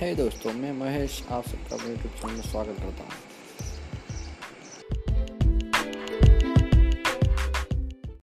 है दोस्तों, मैं महेश आप सबका अपने यूट्यूब चैनल में स्वागत करता हूँ।